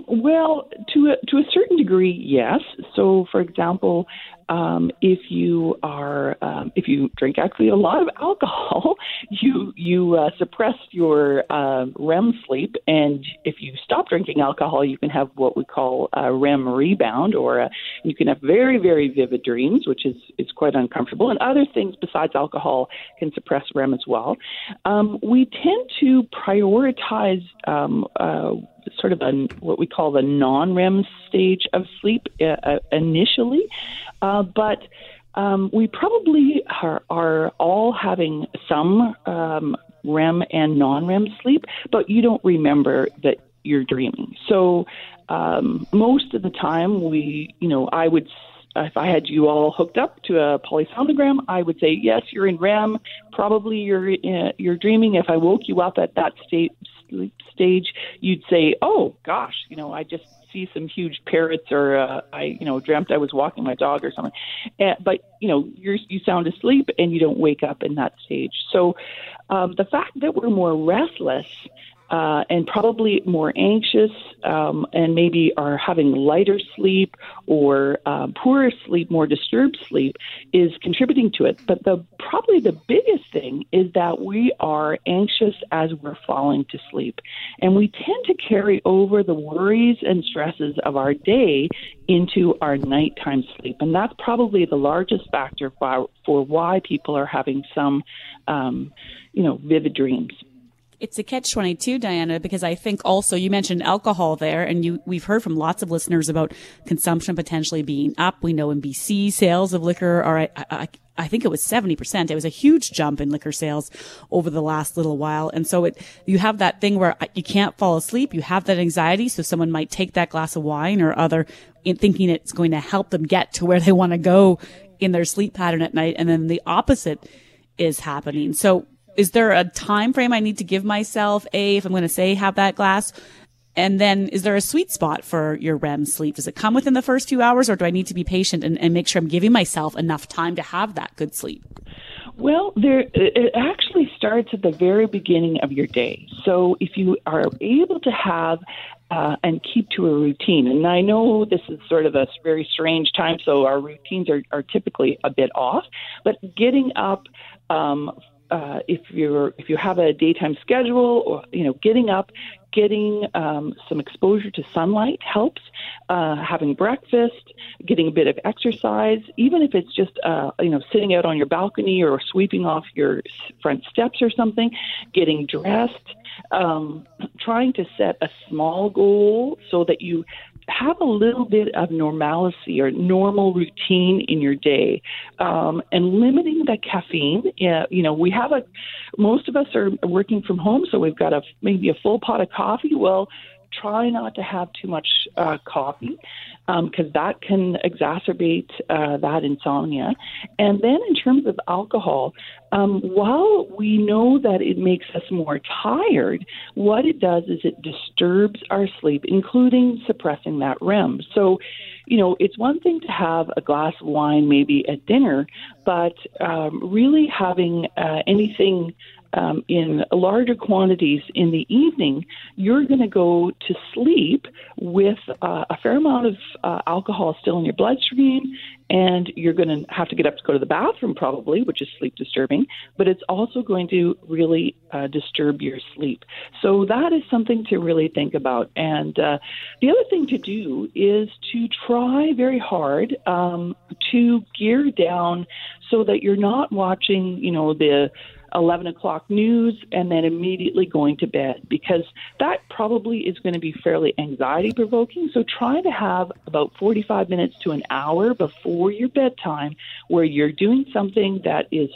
Well, to a certain degree, yes. So, for example, If you drink actually a lot of alcohol, you suppress your REM sleep, and if you stop drinking alcohol, you can have what we call a REM rebound, or you can have very, very vivid dreams, which is quite uncomfortable. And other things besides alcohol can suppress REM as well. We tend to prioritize sort of what we call the non-REM stage of sleep initially. But we probably are all having some REM and non-REM sleep, but you don't remember that you're dreaming. So most of the time I would, if I had you all hooked up to a polysomnogram, I would say, yes, you're in REM. Probably you're dreaming. If I woke you up at that sleep stage, you'd say, oh gosh, I just see some huge parrots, or I dreamt I was walking my dog or something. But you sound asleep and you don't wake up in that stage. So the fact that we're more restless and probably more anxious and maybe are having lighter sleep or poorer sleep, more disturbed sleep, is contributing to it. But probably the biggest thing is that we are anxious as we're falling to sleep. And we tend to carry over the worries and stresses of our day into our nighttime sleep. And that's probably the largest factor for why people are having some, vivid dreams. It's a catch-22, Diana, because I think also you mentioned alcohol there, and we've heard from lots of listeners about consumption potentially being up. We know in BC sales of liquor are, I think it was 70%. It was a huge jump in liquor sales over the last little while. And so you have that thing where you can't fall asleep. You have that anxiety. So someone might take that glass of wine or other thinking it's going to help them get to where they want to go in their sleep pattern at night. And then the opposite is happening. So is there a time frame I need to give myself, if I'm going to have that glass? And then is there a sweet spot for your REM sleep? Does it come within the first few hours, or do I need to be patient and make sure I'm giving myself enough time to have that good sleep? Well, it actually starts at the very beginning of your day. So if you are able to have and keep to a routine. And I know this is sort of a very strange time, so our routines are typically a bit off. But getting up if you have a daytime schedule, or getting up, getting some exposure to sunlight helps. Having breakfast, getting a bit of exercise, even if it's just sitting out on your balcony or sweeping off your front steps or something. Getting dressed, trying to set a small goal so that you have a little bit of normalcy or normal routine in your day, and limiting the caffeine. We have most of us are working from home, so we've got maybe a full pot of coffee. Well, try not to have too much coffee, because that can exacerbate that insomnia. And then in terms of alcohol, while we know that it makes us more tired, what it does is it disturbs our sleep, including suppressing that REM. So, it's one thing to have a glass of wine maybe at dinner, but really having anything in larger quantities in the evening, you're going to go to sleep with a fair amount of alcohol still in your bloodstream, and you're going to have to get up to go to the bathroom probably, which is sleep disturbing, but it's also going to really disturb your sleep. So that is something to really think about. And the other thing to do is to try very hard to gear down so that you're not watching, the 11 o'clock news and then immediately going to bed, because that probably is going to be fairly anxiety provoking. So try to have about 45 minutes to an hour before your bedtime where you're doing something that is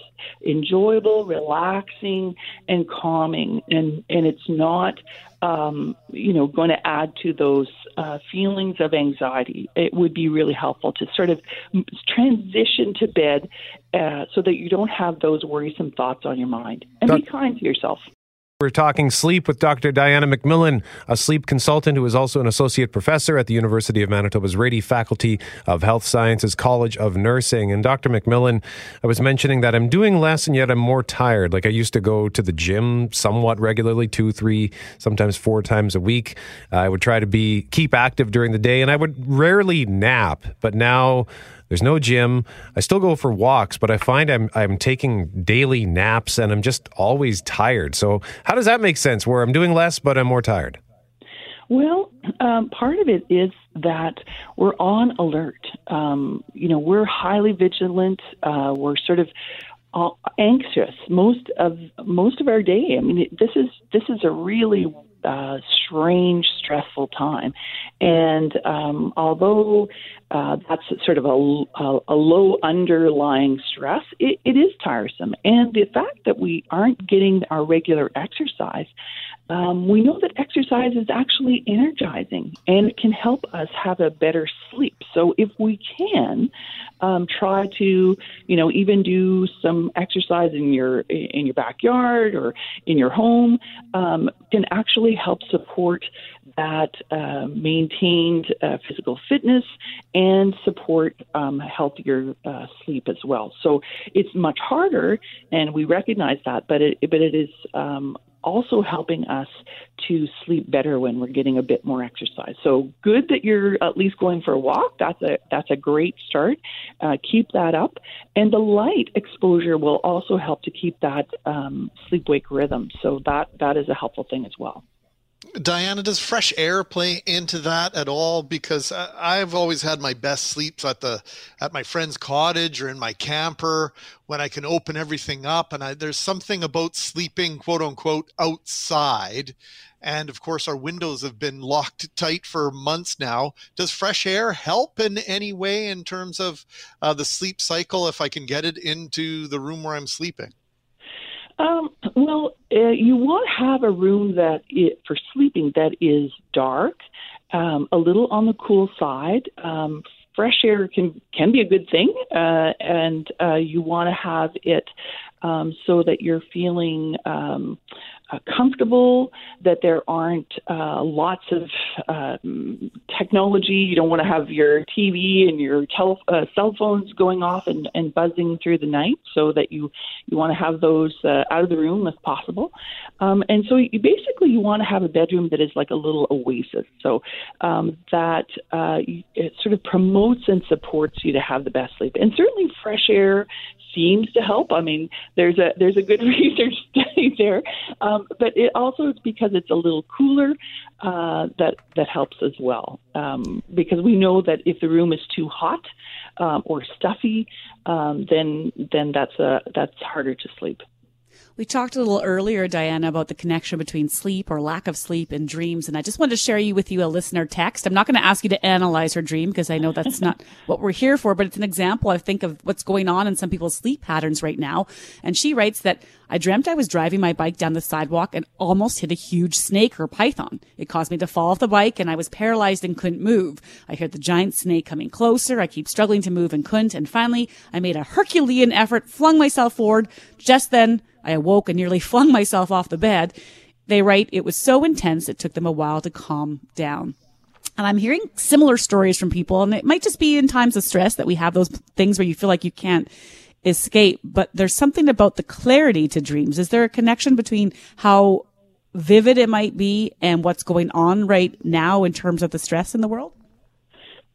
enjoyable, relaxing, and calming. And it's not, going to add to those feelings of anxiety. It would be really helpful to sort of transition to bed so that you don't have those worrisome thoughts on your mind. And be kind to yourself. We're talking sleep with Dr. Diana McMillan, a sleep consultant who is also an associate professor at the University of Manitoba's Rady Faculty of Health Sciences College of Nursing. And Dr. McMillan, I was mentioning that I'm doing less and yet I'm more tired. Like I used to go to the gym somewhat regularly, 2, 3, sometimes 4 times a week. I would try to keep active during the day, and I would rarely nap. But now There's no gym. I still go for walks, but I find I'm taking daily naps and I'm just always tired. So how does that make sense where I'm doing less, but I'm more tired? Well, part of it is that we're on alert. We're highly vigilant. We're sort of anxious most of our day. I mean, this is a really strange, stressful time. And although that's sort of a low underlying stress, it is tiresome. And the fact that we aren't getting our regular exercise, we know that exercise is actually energizing and it can help us have a better sleep. So if we can try to, even do some exercise in your backyard or in your home, can actually help support that maintained physical fitness and support healthier sleep as well. So it's much harder, and we recognize that, but it is also helping us to sleep better when we're getting a bit more exercise. So good that you're at least going for a walk. That's a great start. Keep that up. And the light exposure will also help to keep that sleep-wake rhythm. So that is a helpful thing as well. Diana, does fresh air play into that at all? Because I've always had my best sleeps at my friend's cottage or in my camper when I can open everything up. And there's something about sleeping, quote unquote, outside. And of course, our windows have been locked tight for months now. Does fresh air help in any way in terms of the sleep cycle if I can get it into the room where I'm sleeping? You want to have a room for sleeping that is dark, a little on the cool side. Fresh air can be a good thing, and you want to have it so that you're feeling comfortable, that there aren't lots of technology. You don't want to have your TV and your cell phones going off and buzzing through the night, so that you want to have those out of the room if possible. And so you want to have a bedroom that is like a little oasis, so that it sort of promotes and supports you to have the best sleep. And certainly fresh air seems to help. I mean, there's a good research study there, but it also it's because it's a little cooler that helps as well. Because we know that if the room is too hot or stuffy, then that's harder to sleep. We talked a little earlier, Diana, about the connection between sleep or lack of sleep and dreams. And I just wanted to share with you a listener text. I'm not going to ask you to analyze her dream because I know that's not what we're here for, but it's an example, I think, of what's going on in some people's sleep patterns right now. And she writes that, I dreamt I was driving my bike down the sidewalk and almost hit a huge snake or python. It caused me to fall off the bike and I was paralyzed and couldn't move. I heard the giant snake coming closer. I keep struggling to move and couldn't. And finally, I made a Herculean effort, flung myself forward. Just then, I awoke and nearly flung myself off the bed. They write, it was so intense, it took them a while to calm down. And I'm hearing similar stories from people, and it might just be in times of stress that we have those things where you feel like you can't escape. But there's something about the clarity to dreams. Is there a connection between how vivid it might be and what's going on right now in terms of the stress in the world?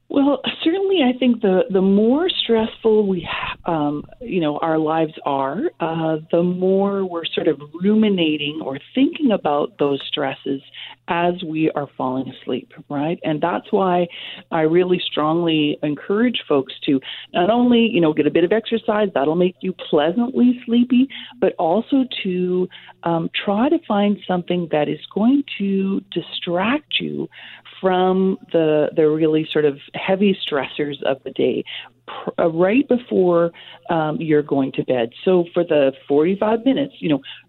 Well, certainly, I think the more stressful our lives are, the more we're sort of ruminating or thinking about those stresses as we are falling asleep, right? And that's why I really strongly encourage folks to not only, get a bit of exercise, that'll make you pleasantly sleepy, but also to try to find something that is going to distract you from the really sort of heavy stressors of the day right before you're going to bed. So for the 45 minutes,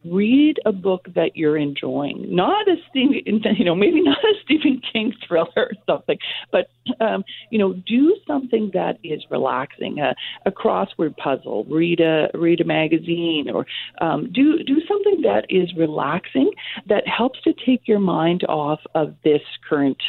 read a book that you're enjoying. Not a maybe not a Stephen King thriller or something, but do something that is relaxing. A crossword puzzle. Read a magazine, or do something that is relaxing that helps to take your mind off of this current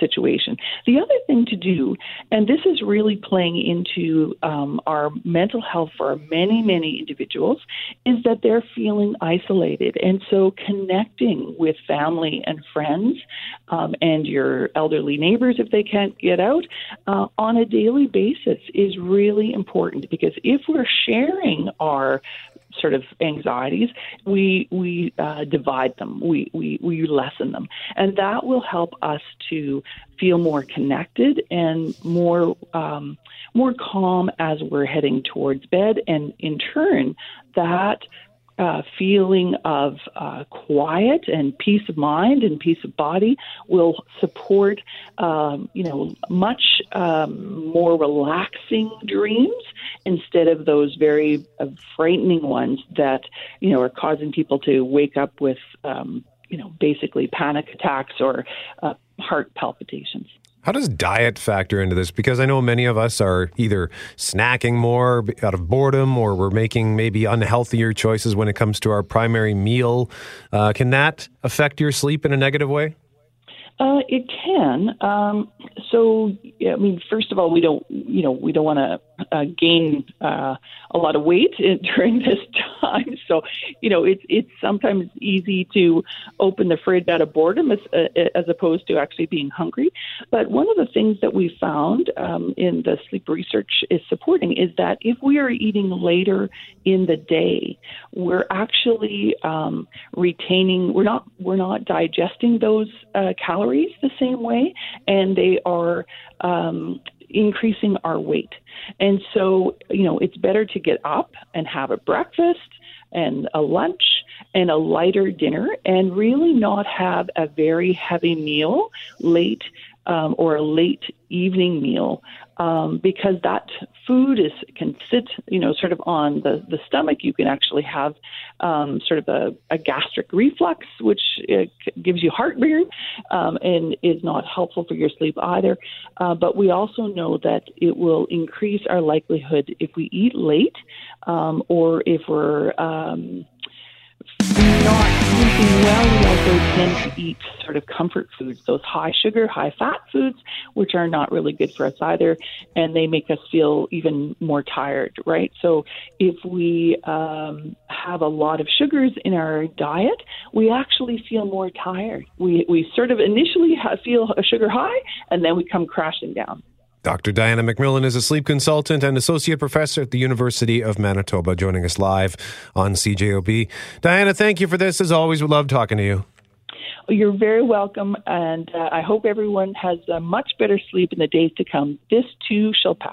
situation. The other thing to do, and this is really playing into our mental health for many, many individuals, is that they're feeling isolated. And so connecting with family and friends and your elderly neighbors, if they can't get out, on a daily basis is really important, because if we're sharing our sort of anxieties, we divide them, we lessen them. And that will help us to feel more connected and more calm as we're heading towards bed. And in turn, that feeling of quiet and peace of mind and peace of body will support, much more relaxing dreams instead of those very frightening ones that, are causing people to wake up with, basically panic attacks or heart palpitations. How does diet factor into this? Because I know many of us are either snacking more out of boredom, or we're making maybe unhealthier choices when it comes to our primary meal. Can that affect your sleep in a negative way? It can. First of all, we don't want to gain a lot of weight during this time. So, it's sometimes easy to open the fridge out of boredom as opposed to actually being hungry. But one of the things that we found in the sleep research is supporting is that if we are eating later in the day, we're actually we're not digesting those calories the same way, and they are increasing our weight. And so, it's better to get up and have a breakfast and a lunch and a lighter dinner, and really not have a very heavy meal late or a late evening meal, because that food can sit, sort of on the stomach. You can actually have sort of a gastric reflux, which gives you heartburn and is not helpful for your sleep either. But we also know that it will increase our likelihood if we eat late or if we're not sleeping well. We also tend to eat sort of comfort foods, those high sugar, high fat foods, which are not really good for us either, and they make us feel even more tired, right? So if we have a lot of sugars in our diet, we actually feel more tired. We sort of initially feel a sugar high, and then we come crashing down. Dr. Diana McMillan is a sleep consultant and associate professor at the University of Manitoba, joining us live on CJOB. Diana, thank you for this. As always, we love talking to you. You're very welcome, and I hope everyone has a much better sleep in the days to come. This too shall pass.